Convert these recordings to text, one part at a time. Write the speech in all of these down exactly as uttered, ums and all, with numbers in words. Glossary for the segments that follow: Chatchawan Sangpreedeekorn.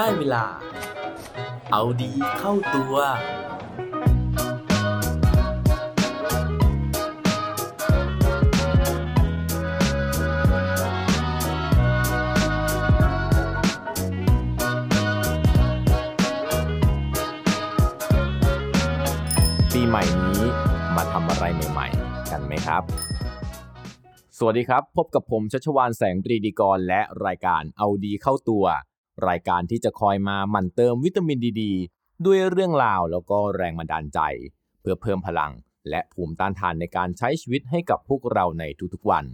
ได้เวลาเอาดีเข้าตัวปีใหม่นี้มาทำอะไรใหม่ๆกันไหมครับสวัสดีครับพบกับผมชัชวาลแสงปรีดีกรและรายการเอาดีเข้าตัวรายการที่จะคอยมาหมั่นเติมวิตามินดีดีด้วยเรื่องราวแล้วก็แรงบันดาลใจเพื่อเพิ่มพลังและภูมิต้านทานในการใช้ชีวิตให้กับพวกเราในทุกๆวัน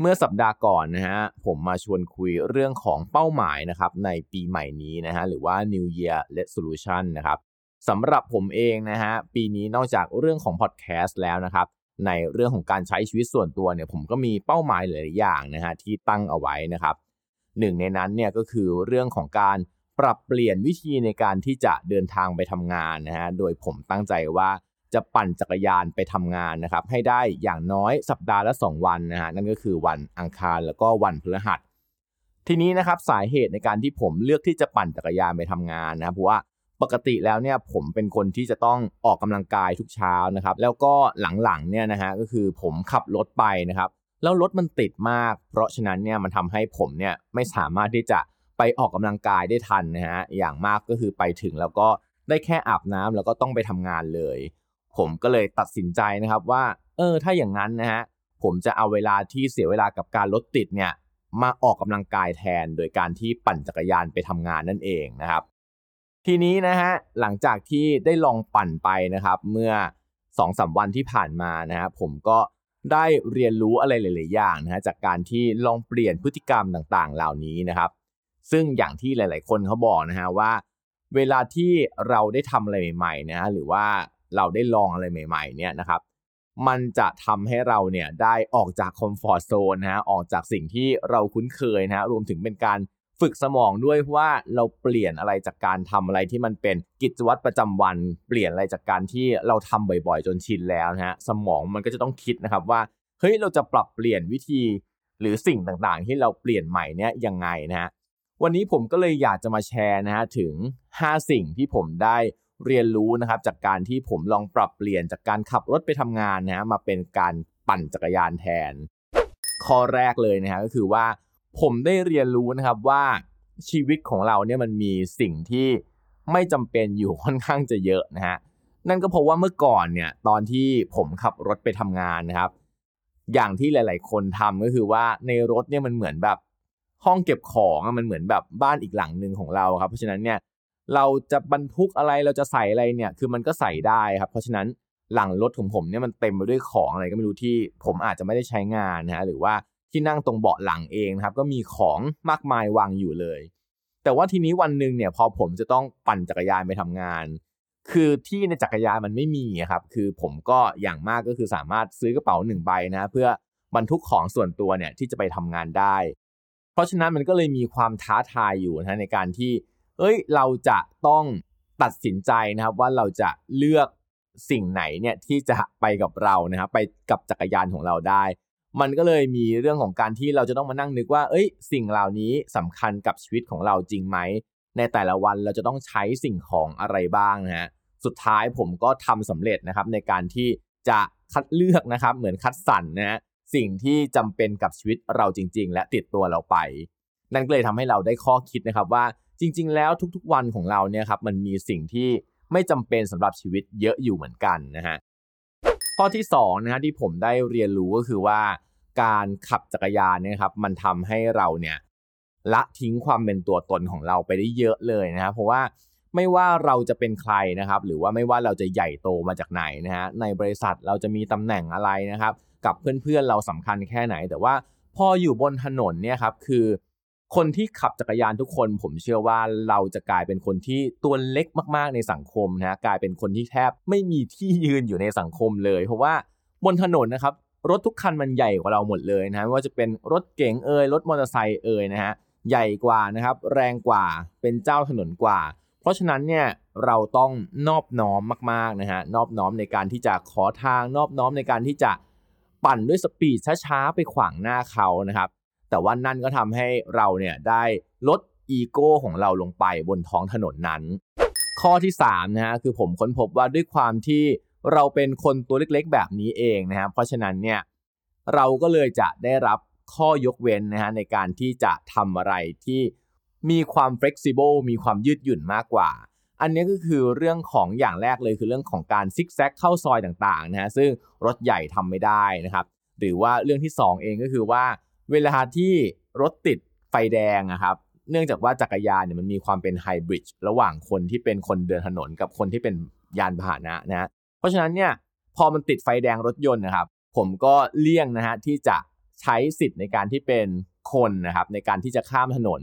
เมื่อสัปดาห์ก่อนนะฮะผมมาชวนคุยเรื่องของเป้าหมายนะครับในปีใหม่นี้นะฮะหรือว่า New Year Resolution นะครับสำหรับผมเองนะฮะปีนี้นอกจากเรื่องของพอดแคสต์แล้วนะครับในเรื่องของการใช้ชีวิตส่วนตัวเนี่ยผมก็มีเป้าหมายหลายอย่างนะฮะที่ตั้งเอาไว้นะครับหนึ่งในนั้นเนี่ยก็คือเรื่องของการปรับเปลี่ยนวิธีในการที่จะเดินทางไปทำงานนะฮะโดยผมตั้งใจว่าจะปั่นจักรยานไปทำงานนะครับให้ได้อย่างน้อยสัปดาห์ละสองวันนะฮะนั่นก็คือวันอังคารแล้วก็วันพฤหัสทีนี้นะครับสาเหตุในการที่ผมเลือกที่จะปั่นจักรยานไปทำงานนะเพราะว่าปกติแล้วเนี่ยผมเป็นคนที่จะต้องออกกำลังกายทุกเช้านะครับแล้วก็หลังๆเนี่ยนะฮะก็คือผมขับรถไปนะครับแล้วรถมันติดมากเพราะฉะนั้นเนี่ยมันทำให้ผมเนี่ยไม่สามารถที่จะไปออกกำลังกายได้ทันนะฮะอย่างมากก็คือไปถึงแล้วก็ได้แค่อาบน้ำแล้วก็ต้องไปทำงานเลยผมก็เลยตัดสินใจนะครับว่าเออถ้าอย่างนั้นนะฮะผมจะเอาเวลาที่เสียเวลากับการรถติดเนี่ยมาออกกำลังกายแทนโดยการที่ปั่นจักรยานไปทำงานนั่นเองนะครับทีนี้นะฮะหลังจากที่ได้ลองปั่นไปนะครับเมื่อ สองสาม วันที่ผ่านมานะฮะผมก็ได้เรียนรู้อะไรหลายๆอย่างนะฮะจากการที่ลองเปลี่ยนพฤติกรรมต่างๆเหล่านี้นะครับซึ่งอย่างที่หลายๆคนเขาบอกนะฮะว่าเวลาที่เราได้ทำอะไรใหม่ๆนะฮะหรือว่าเราได้ลองอะไรใหม่ๆเนี่ยนะครับมันจะทำให้เราเนี่ยได้ออกจากคอมฟอร์ตโซนนะฮะออกจากสิ่งที่เราคุ้นเคยนะฮะรวมถึงเป็นการฝึกสมองด้วยว่าเราเปลี่ยนอะไรจากการทำอะไรที่มันเป็นกิจวัตรประจำวันเปลี่ยนอะไรจากการที่เราทำบ่อยๆจนชินแล้วนะฮะสมองมันก็จะต้องคิดนะครับว่าเฮ้ยเราจะปรับเปลี่ยนวิธีหรือสิ่งต่างๆที่เราเปลี่ยนใหม่เนี่ยยังไงนะฮะวันนี้ผมก็เลยอยากจะมาแชร์นะฮะถึงห้าสิ่งที่ผมได้เรียนรู้นะครับจากการที่ผมลองปรับเปลี่ยนจากการขับรถไปทำงานนะฮะมาเป็นการปั่นจักรยานแทนข้อแรกเลยนะฮะก็คือว่าผมได้เรียนรู้นะครับว่าชีวิตของเราเนี่ยมันมีสิ่งที่ไม่จำเป็นอยู่ค่อนข้างจะเยอะนะฮะนั่นก็เพราะว่าเมื่อก่อนเนี่ยตอนที่ผมขับรถไปทำงานนะครับอย่างที่หลายๆคนทำก็คือว่าในรถเนี่ยมันเหมือนแบบห้องเก็บของมันเหมือนแบบบ้านอีกหลังนึงของเราครับเพราะฉะนั้นเนี่ยเราจะบรรทุกอะไรเราจะใส่อะไรเนี่ยคือมันก็ใส่ได้ครับเพราะฉะนั้นหลังรถของผมเนี่ยมันเต็มไปด้วยของอะไรก็ไม่รู้ที่ผมอาจจะไม่ได้ใช้งานนะฮะหรือว่าที่นั่งตรงเบาะหลังเองนะครับก็มีของมากมายวางอยู่เลยแต่ว่าทีนี้วันนึงเนี่ยพอผมจะต้องปั่นจักรยานไปทำงานคือที่ในจักรยานมันไม่มีครับคือผมก็อย่างมากก็คือสามารถซื้อกระเป๋าหนึ่งใบนะเพื่อบรรทุกของส่วนตัวเนี่ยที่จะไปทำงานได้เพราะฉะนั้นมันก็เลยมีความท้าทายอยู่นะในการที่เอ้ยเราจะต้องตัดสินใจนะครับว่าเราจะเลือกสิ่งไหนเนี่ยที่จะไปกับเรานะครับไปกับจักรยานของเราได้มันก็เลยมีเรื่องของการที่เราจะต้องมานั่งนึกว่าเอ้ยสิ่งเหล่านี้สำคัญกับชีวิตของเราจริงไหมในแต่ละวันเราจะต้องใช้สิ่งของอะไรบ้างนะฮะสุดท้ายผมก็ทำสำเร็จนะครับในการที่จะคัดเลือกนะครับเหมือนคัดสรรนะฮะสิ่งที่จำเป็นกับชีวิตเราจริงๆและติดตัวเราไปนั่นก็เลยทำให้เราได้ข้อคิดนะครับว่าจริงๆแล้วทุกๆวันของเราเนี่ยครับมันมีสิ่งที่ไม่จำเป็นสำหรับชีวิตเยอะอยู่เหมือนกันนะฮะข้อที่สองนะฮะที่ผมได้เรียนรู้ก็คือว่าการขับจักรยานเนี่ยครับมันทำให้เราเนี่ยละทิ้งความเป็นตัวตนของเราไปได้เยอะเลยนะครับเพราะว่าไม่ว่าเราจะเป็นใครนะครับหรือว่าไม่ว่าเราจะใหญ่โตมาจากไหนนะฮะในบริษัทเราจะมีตำแหน่งอะไรนะครับกับเพื่อนๆเราสำคัญแค่ไหนแต่ว่าพออยู่บนถนนเนี่ยครับคือคนที่ขับจักรยานทุกคนผมเชื่อว่าเราจะกลายเป็นคนที่ตัวเล็กมากๆในสังคมนะกลายเป็นคนที่แทบไม่มีที่ยืนอยู่ในสังคมเลยเพราะว่าบนถนนนะครับรถทุกคันมันใหญ่กว่าเราหมดเลยนะไม่ว่าจะเป็นรถเก๋งเอ่ยรถมอเตอร์ไซค์เอ่ยนะฮะใหญ่กว่านะครับแรงกว่าเป็นเจ้าถนนกว่าเพราะฉะนั้นเนี่ยเราต้องนอบน้อมมากๆนะฮะนอบน้อมในการที่จะขอทางนอบน้อมในการที่จะปั่นด้วยสปีดช้าๆไปขวางหน้าเขานะครับแต่ว่านั่นก็ทำให้เราเนี่ยได้ลด อีโก้ของเราลงไปบนท้องถนนนั้นข้อที่สามนะฮะคือผมค้นพบว่าด้วยความที่เราเป็นคนตัวเล็กๆแบบนี้เองนะฮะเพราะฉะนั้นเนี่ยเราก็เลยจะได้รับข้อยกเว้นนะฮะในการที่จะทำอะไรที่มีความ flexible มีความยืดหยุ่นมากกว่าอันนี้ก็คือเรื่องของอย่างแรกเลยคือเรื่องของการซิกแซกเข้าซอยต่างๆนะฮะซึ่งรถใหญ่ทำไม่ได้นะครับหรือว่าเรื่องที่สองเองก็คือว่าเวลาที่รถติดไฟแดงนะครับเนื่องจากว่าจักรยานเนี่ยมันมีความเป็นไฮบริดระหว่างคนที่เป็นคนเดินถนนกับคนที่เป็นยานพาหนะนะเพราะฉะนั้นเนี่ยพอมันติดไฟแดงรถยนต์นะครับผมก็เลี่ยงนะฮะที่จะใช้สิทธิ์ในการที่เป็นคนนะครับในการที่จะข้ามถนน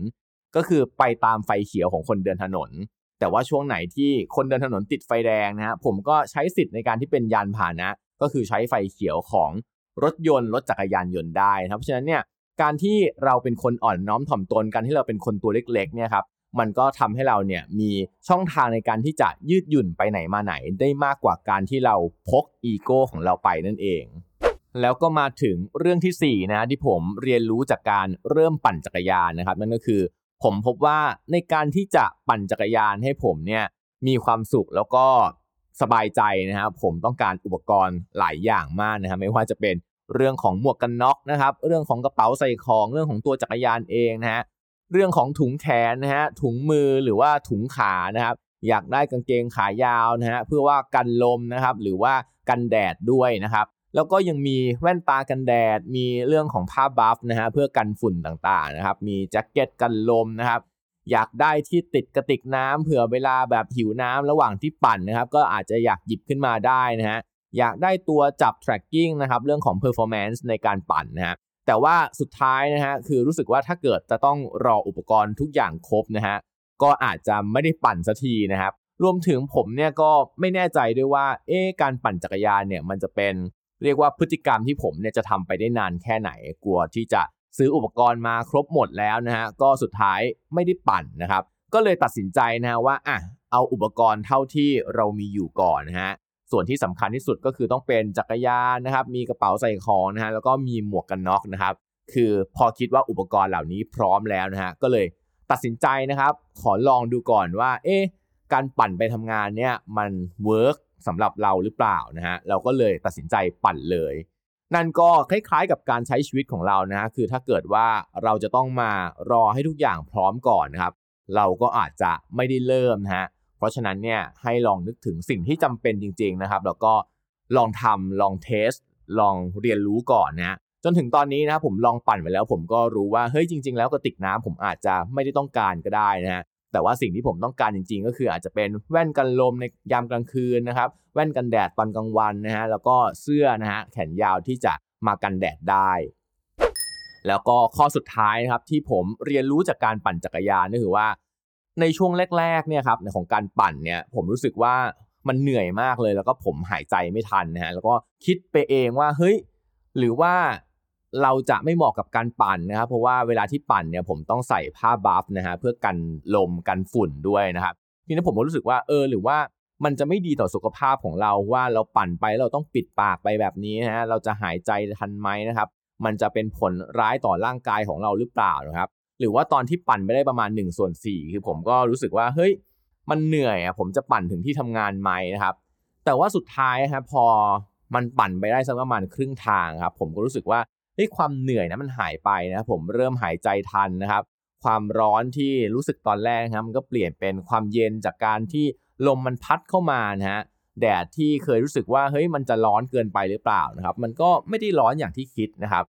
ก็คือไปตามไฟเขียวของคนเดินถนนแต่ว่าช่วงไหนที่คนเดินถนนติดไฟแดงนะฮะผมก็ใช้สิทธิ์ในการที่เป็นยานพาหนะก็คือใช้ไฟเขียวของรถยนต์รถจักรยานยนต์ได้นะครับเพราะฉะนั้นเนี่ยการที่เราเป็นคนอ่อนน้อมถ่อมตนการที่เราเป็นคนตัวเล็กๆเนี่ยครับมันก็ทำให้เราเนี่ยมีช่องทางในการที่จะยืดหยุ่นไปไหนมาไหนได้มากกว่าการที่เราพกอีโก้ของเราไปนั่นเองแล้วก็มาถึงเรื่องที่สี่นะที่ผมเรียนรู้จากการเริ่มปั่นจักรยานนะครับนั่นก็คือผมพบว่าในการที่จะปั่นจักรยานให้ผมเนี่ยมีความสุขแล้วก็สบายใจนะครับผมต้องการอุปกรณ์หลายอย่างมากนะครับไม่ว่าจะเป็นเรื่องของหมวกกันน็อกนะครับเรื่องของกระเป๋าใส่ของเรื่องของตัวจักรยานเองนะฮะเรื่องของถุงแขนนะฮะถุงมือหรือว่าถุงขานะครับอยากได้กางเกงขายาวนะฮะเพื่อว่ากันลมนะครับหรือว่ากันแดดด้วยนะครับแล้วก็ยังมีแว่นตากันแดดมีเรื่องของผ้าบัฟนะฮะเพื่อกันฝุ่นต่างๆนะครับมีแจ็คเก็ตกันลมนะครับอยากได้ที่ติดกระติกน้ำเผื่อเวลาแบบหิวน้ำระหว่างที่ปั่นนะครับก็อาจจะอยากหยิบขึ้นมาได้นะฮะอยากได้ตัวจับ tracking นะครับเรื่องของ performance ในการปั่นนะฮะแต่ว่าสุดท้ายนะฮะคือรู้สึกว่าถ้าเกิดจะต้องรออุปกรณ์ทุกอย่างครบนะฮะก็อาจจะไม่ได้ปั่นสักทีนะครับรวมถึงผมเนี่ยก็ไม่แน่ใจด้วยว่าเอ๊ะการปั่นจักรยานเนี่ยมันจะเป็นเรียกว่าพฤติกรรมที่ผมเนี่ยจะทำไปได้นานแค่ไหนกลัวที่จะซื้ออุปกรณ์มาครบหมดแล้วนะฮะก็สุดท้ายไม่ได้ปั่นนะครับก็เลยตัดสินใจนะฮะว่าอ่ะเอาอุปกรณ์เท่าที่เรามีอยู่ก่อนนะฮะส่วนที่สำคัญที่สุดก็คือต้องเป็นจักรยานนะครับมีกระเป๋าใส่ของนะฮะแล้วก็มีหมวกกันน็อกนะครับคือพอคิดว่าอุปกรณ์เหล่านี้พร้อมแล้วนะฮะก็เลยตัดสินใจนะครับขอลองดูก่อนว่าเอ๊ะการปั่นไปทำงานเนี่ยมันเวิร์กสำหรับเราหรือเปล่านะฮะเราก็เลยตัดสินใจปั่นเลยนั่นก็คล้ายๆกับการใช้ชีวิตของเรานะฮะคือถ้าเกิดว่าเราจะต้องมารอให้ทุกอย่างพร้อมก่อนนะครับเราก็อาจจะไม่ได้เริ่มนะฮะเพราะฉะนั้นเนี่ยให้ลองนึกถึงสิ่งที่จำเป็นจริงๆนะครับแล้วก็ลองทำลองเทสลองเรียนรู้ก่อนนะจนถึงตอนนี้นะผมลองปั่นไปแล้วผมก็รู้ว่าเฮ้ยจริงๆแล้วกระติกน้ำผมอาจจะไม่ได้ต้องการก็ได้นะฮะแต่ว่าสิ่งที่ผมต้องการจริงๆก็คืออาจจะเป็นแว่นกันลมในยามกลางคืนนะครับแว่นกันแดดตอนกลางวันนะฮะแล้วก็เสื้อนะฮะแขนยาวที่จะมากันแดดได้แล้วก็ข้อสุดท้ายนะครับที่ผมเรียนรู้จากการปั่นจักรยานก็คือว่าในช่วงแรกๆเนี่ยครับในของการปั่นเนี่ยผมรู้สึกว่ามันเหนื่อยมากเลยแล้วก็ผมหายใจไม่ทันนะฮะแล้วก็คิดไปเองว่าเฮ้ยหรือว่าเราจะไม่เหมาะกับการปั่นนะครับเพราะว่าเวลาที่ปั่นเนี่ยผมต้องใส่ผ้าบัฟนะฮะเพื่อกันลมกันฝุ่นด้วยนะครับทีนี้ผมก็รู้สึกว่าเออหรือว่ามันจะไม่ดีต่อสุขภาพของเราว่าเราปั่นไปเราต้องปิดปากไปแบบนี้นะฮะเราจะหายใจทันไหมนะครับมันจะเป็นผลร้ายต่อร่างกายของเราหรือเปล่านะครับหรือว่าตอนที่ปั่นไปได้ประมาณหนึ่งส่วนสี่คือผมก็รู้สึกว่าเฮ้ยมันเหนื่อยอ่ะผมจะปั่นถึงที่ทำงานไหมนะครับแต่ว่าสุดท้ายครับพอมันปั่นไปได้สักประมาณครึ่งทางครับผมก็รู้สึกว่าเฮ้ยความเหนื่อยนะมันหายไปนะผมเริ่มหายใจทันนะครับความร้อนที่รู้สึกตอนแรกครับมันก็เปลี่ยนเป็นความเย็นจากการที่ลมมันพัดเข้ามานะฮะแดดที่เคยรู้สึกว่าเฮ้ยมันจะร้อนเกินไปหรือเปล่านะครับมันก็ไม่ได้ร้อนอย่างที่คิดนะครับ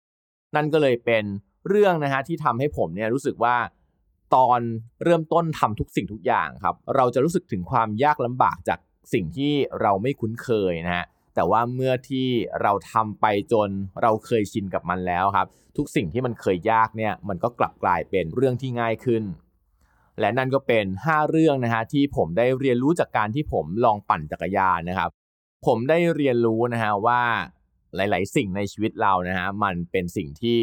นั่นก็เลยเป็นเรื่องนะฮะที่ทำให้ผมเนี่ยรู้สึกว่าตอนเริ่มต้นทำทุกสิ่งทุกอย่างครับเราจะรู้สึกถึงความยากลำบากจากสิ่งที่เราไม่คุ้นเคยนะฮะแต่ว่าเมื่อที่เราทำไปจนเราเคยชินกับมันแล้วครับทุกสิ่งที่มันเคยยากเนี่ยมันก็กลับกลายเป็นเรื่องที่ง่ายขึ้นและนั่นก็เป็นห้าเรื่องนะฮะที่ผมได้เรียนรู้จากการที่ผมลองปั่นจักรยานนะครับผมได้เรียนรู้นะฮะว่าหลายๆสิ่งในชีวิตเรานะฮะมันเป็นสิ่งที่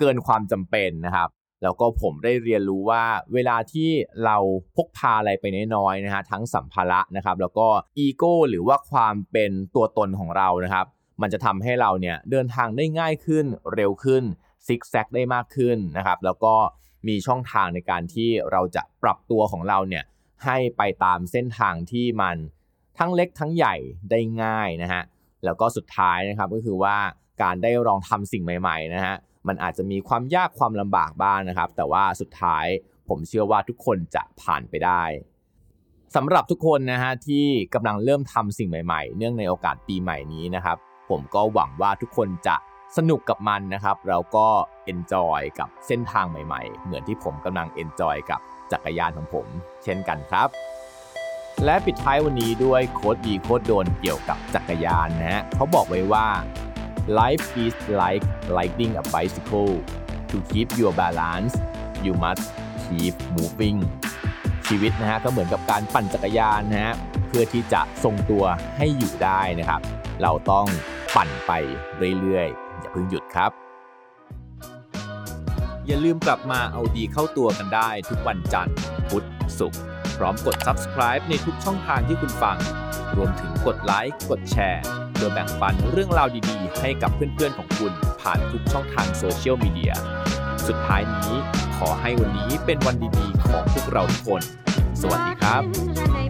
เกินความจำเป็นนะครับแล้วก็ผมได้เรียนรู้ว่าเวลาที่เราพกพาอะไรไปน้อยๆนะฮะทั้งสัมภาระนะครับแล้วก็อีโก้หรือว่าความเป็นตัวตนของเรานะครับมันจะทำให้เราเนี่ยเดินทางได้ง่ายขึ้นเร็วขึ้นซิกแซกได้มากขึ้นนะครับแล้วก็ มีช่องทางในการที่เราจะปรับตัวของเราเนี่ยให้ไปตามเส้นทางที่มันทั้งเล็กทั้งใหญ่ได้ง่ายนะฮะแล้วก็สุดท้ายนะครับก็คือว่าการได้ลองทำสิ่งใหม่ๆนะฮะมันอาจจะมีความยากความลำบากบ้าง น, นะครับแต่ว่าสุดท้ายผมเชื่อว่าทุกคนจะผ่านไปได้สำหรับทุกคนนะฮะที่กำลังเริ่มทำสิ่งใหม่ๆเนื่องในโอกาสปีใหม่นี้นะครับผมก็หวังว่าทุกคนจะสนุกกับมันนะครับเราก็เอนจอยกับเส้นทางใหม่ๆเหมือนที่ผมกำลังเอนจอยกับจักรยานของผมเช่นกันครับและปิดท้ายวันนี้ด้วยโค้ดดีโค้ดโดนเกี่ยวกับจักรยานนะฮะเขาบอกไว้ว่า Life is like riding a bicycle. To keep your balance, you must keep moving. ชีวิตนะฮะก็เหมือนกับการปั่นจักรยานนะฮะเพื่อที่จะทรงตัวให้อยู่ได้นะครับเราต้องปั่นไปเรื่อยๆอย่าเพิ่งหยุดครับอย่าลืมกลับมาเอาดีเข้าตัวกันได้ทุกวันจันทร์พุธศุกร์พร้อมกด Subscribe ในทุกช่องทางที่คุณฟังรวมถึงกดไลค์กดแชร์เพื่อแบ่งปันเรื่องราวดีๆให้กับเพื่อนๆของคุณผ่านทุกช่องทางโซเชียลมีเดียสุดท้ายนี้ขอให้วันนี้เป็นวันดีๆของพวกเราทุกคนสวัสดีครับ